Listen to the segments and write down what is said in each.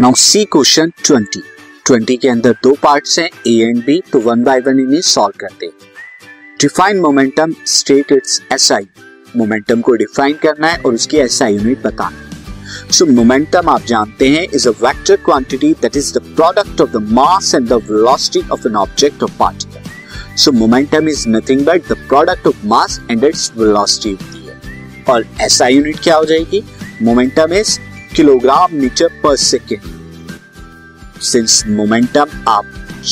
Now see question 20 के अंदर दो पार्ट्स हैं ए एंड बी, तो वन बाय वन इन्हें सॉल्व करते हैं। Define momentum, state its SI. Momentum को डिफाइन करना है और उसकी एसआई यूनिट बताना है। सो मोमेंटम आप जानते हैं is a vector quantity that is the product of the mass and the velocity of an object और particle. So momentum is nothing but the product of mass and its velocity होती है। और SI unit क्या हो जाएगी? Momentum is kilogram metre per second. Since momentum आप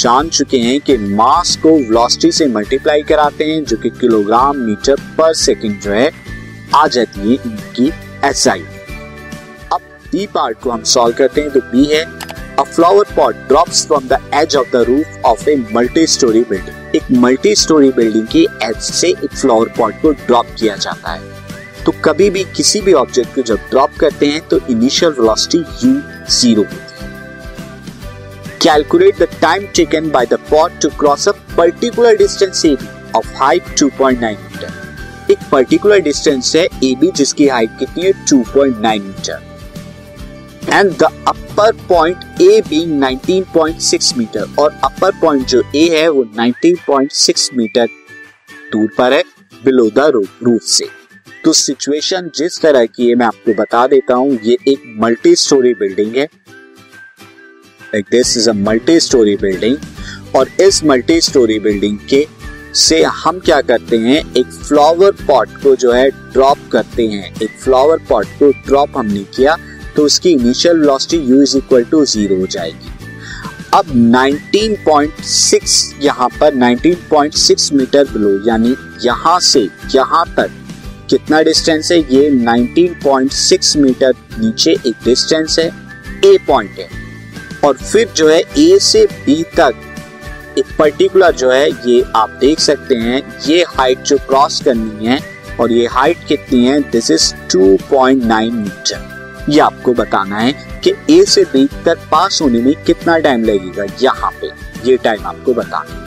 जान चुके हैं कि मास को वेलोसिटी से मल्टीप्लाई कराते हैं जो कि किलोग्राम मीटर पर सेकंड जो है आ जाती है इनकी एसआई। अब बी पार्ट को हम सॉल्व करते हैं, तो बी है a flower pot drops from the edge of the roof of a multi storey building. एक मल्टी स्टोरी बिल्डिंग की एज से एक फ्लावर पॉट को ड्रॉप किया जाता है। तो कभी भी किसी भी ऑब्जेक्ट को जब ड्रॉप करते हैं तो initial velocity u 0। Calculate the time taken by the pod to cross a particular distance AB of height 2.9 meter. एक particular distance है AB जिसकी height कितनी है 2.9 meter. And the upper point A being 19.6 meter. और upper point जो A है वो 19.6 meter दूर पर है below the roof से। तो situation जिस तरह की है मैं आपको बता देता हूँ, ये एक मल्टी स्टोरी बिल्डिंग है। This is a multi storey building और इस मल्टी स्टोरी बिल्डिंग के से हम क्या करते हैं, एक फ्लावर पॉट को जो है ड्रॉप करते हैं। एक फ्लावर पॉट को ड्रॉप हमने किया तो उसकी initial velocity u is equal to 0 हो जाएगी। अब 19.6 यहाँ पर 19.6 मीटर बिलो यानी यहाँ से यहाँ तक कितना डिस्टेंस है, ये 19.6 मीटर नीचे एक डिस्टेंस है, ए पॉइंट है। और फिर जो है ए से बी तक एक पर्टिकुलर जो है ये आप देख सकते हैं ये हाइट जो क्रॉस करनी है और ये हाइट कितनी है, दिस इज 2.9 मीटर। ये आपको बताना है कि ए से बी तक पास होने में कितना टाइम लगेगा, यहाँ पे ये टाइम आपको बताना है।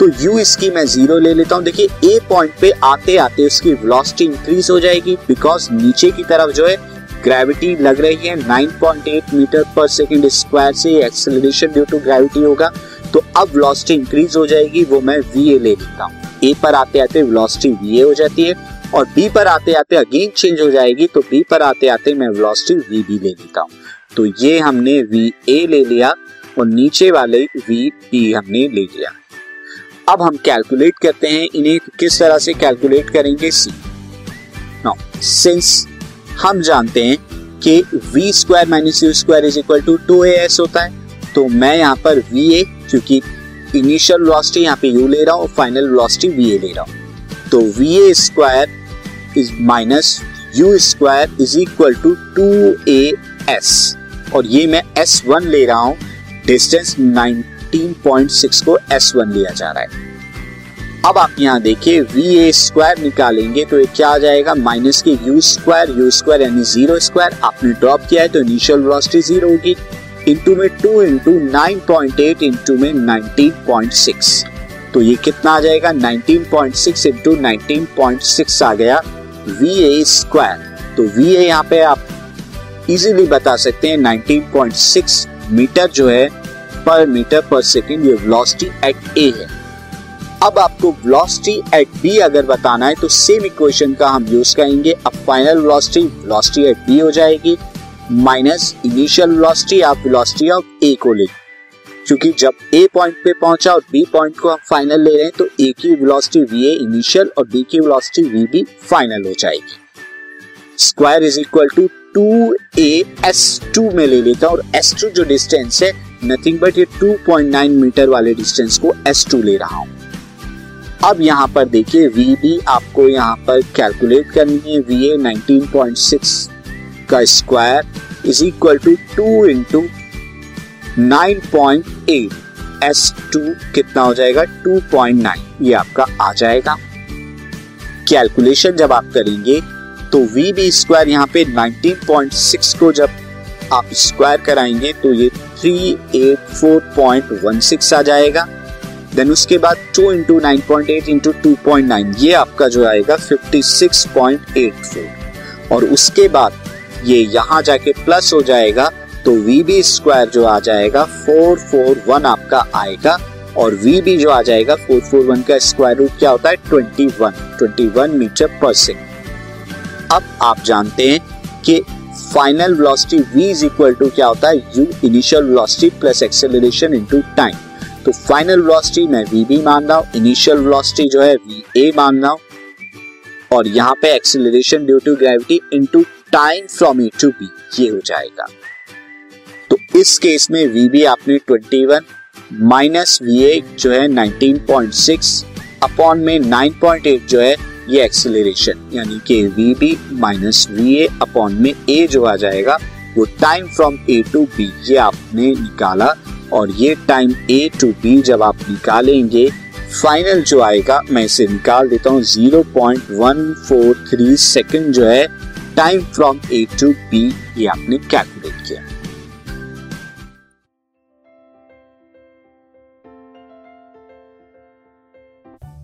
तो u इसकी मैं 0 ले लेता हूँ। देखिए ए पॉइंट पे आते आते उसकी वेलोसिटी इंक्रीज हो जाएगी बिकॉज नीचे की तरफ जो है ग्रेविटी लग रही है 9.8 मीटर पर सेकंड स्क्वायर से, एक्सेलरेशन ड्यू टू ग्रेविटी होगा। तो अब वेलोसिटी इंक्रीज हो जाएगी, वो मैं va ले लेता हूँ। a पर आते आते वेलोसिटी va हो जाती है और b पर आते आते अगेन चेंज हो जाएगी, तो b पर आते आते मैं वेलोसिटी vb ले लेता हूँ। तो ये हमने va ले लिया और नीचे वाले vp हमने ले लिया। अब हम कैलकुलेट करते हैं इन्हें, किस तरह से कैलकुलेट करेंगे c। नाउ सिंस हम जानते हैं कि v square minus u square is equal to 2as होता है, तो मैं यहाँ पर va क्योंकि इनिशियल वेलोसिटी यहाँ पे u ले रहा हूँ और फाइनल वेलोसिटी va ले रहा हूँ, तो va square is minus u square is equal to 2as। और ये मैं s1 ले रहा हूँ, डिस्टेंस 19.6 को s1 लिया जा रहा है। अब आप यहाँ देखिए va स्क्वायर निकालेंगे तो ये क्या आ जाएगा, माइनस के u स्क्वायर यानी 0 स्क्वायर आपने ड्रॉप किया है तो इनिशियल वेलोसिटी 0 होगी, इनटू में 2 इनटू 9.8 इनटू में 19.6, तो ये कितना आ जाएगा 19.6 इनटू 19.6 आ गया va स्क्वायर। तो va यहाँ पे आप इजीली बता सकते हैं 19.6 मीटर जो है पर मीटर पर सेकेंड, ये वेलोसिटी एट a है। अब आपको वेलोसिटी एट बी अगर बताना है तो सेम इक्वेशन का हम यूज करेंगे। अब फाइनल वेलोसिटी एट बी हो जाएगी माइनस इनिशियल वेलोसिटी आप वेलोसिटी ऑफ ए को ले, क्योंकि जब ए पॉइंट पे पहुंचा और बी पॉइंट को हम फाइनल ले रहे हैं तो ए की वेलोसिटी वी ए इनिशियल और बी की वेलोसिटी वी बी फाइनल हो जाएगी। Square is equal to 2as2 में ले लेता हूँ और s2 जो डिस्टेंस है नथिंग बट ये 2.9 मीटर वाले डिस्टेंस को s2 ले रहा हूँ। अब यहाँ पर देखिए vb आपको यहाँ पर कैलकुलेट करनी है, va 19.6 का square is equal to 2 into 9.8 s2 कितना हो जाएगा 2.9, ये आपका आ जाएगा। कैलकुलेशन जब आप करेंगे तो vb स्क्वायर यहाँ पे 19.6 को जब आप स्क्वायर कराएंगे तो ये 384.16 आ जाएगा। देन उसके बाद 2 इंटू 9.8 इंटू 2.9 ये आपका जो आएगा 56.84 और उसके बाद ये यहाँ जाके प्लस हो जाएगा तो वीबी स्क्वायर जो आ जाएगा 441 आपका आएगा और वीबी जो आ जाएगा 441 का स्क्वायर रूट क्या होता है 21 मीटर पर सेकंड। अब आप जानते हैं कि final velocity v is equal to क्या होता है u initial velocity plus acceleration into time. तो फाइनल वेलोसिटी मैं vb मान रहा हूं, इनिशियल वेलोसिटी जो है va मान रहा हूं और यहां पे acceleration due to gravity into time from a to b ये हो जाएगा। तो इस केस में vb आपने 21 माइनस va जो है 19.6 अपॉन में 9.8 जो है ये एक्सेलरेशन यानी कि vb माइनस va अपॉन में a जो आ जाएगा वो time from a to b ये आपने निकाला और ये टाइम a टू b जब आप निकालेंगे फाइनल जो आएगा मैं इसे निकाल देता हूँ 0.143 सेकंड जो है time from a to b ये आपने कैलकुलेट किया।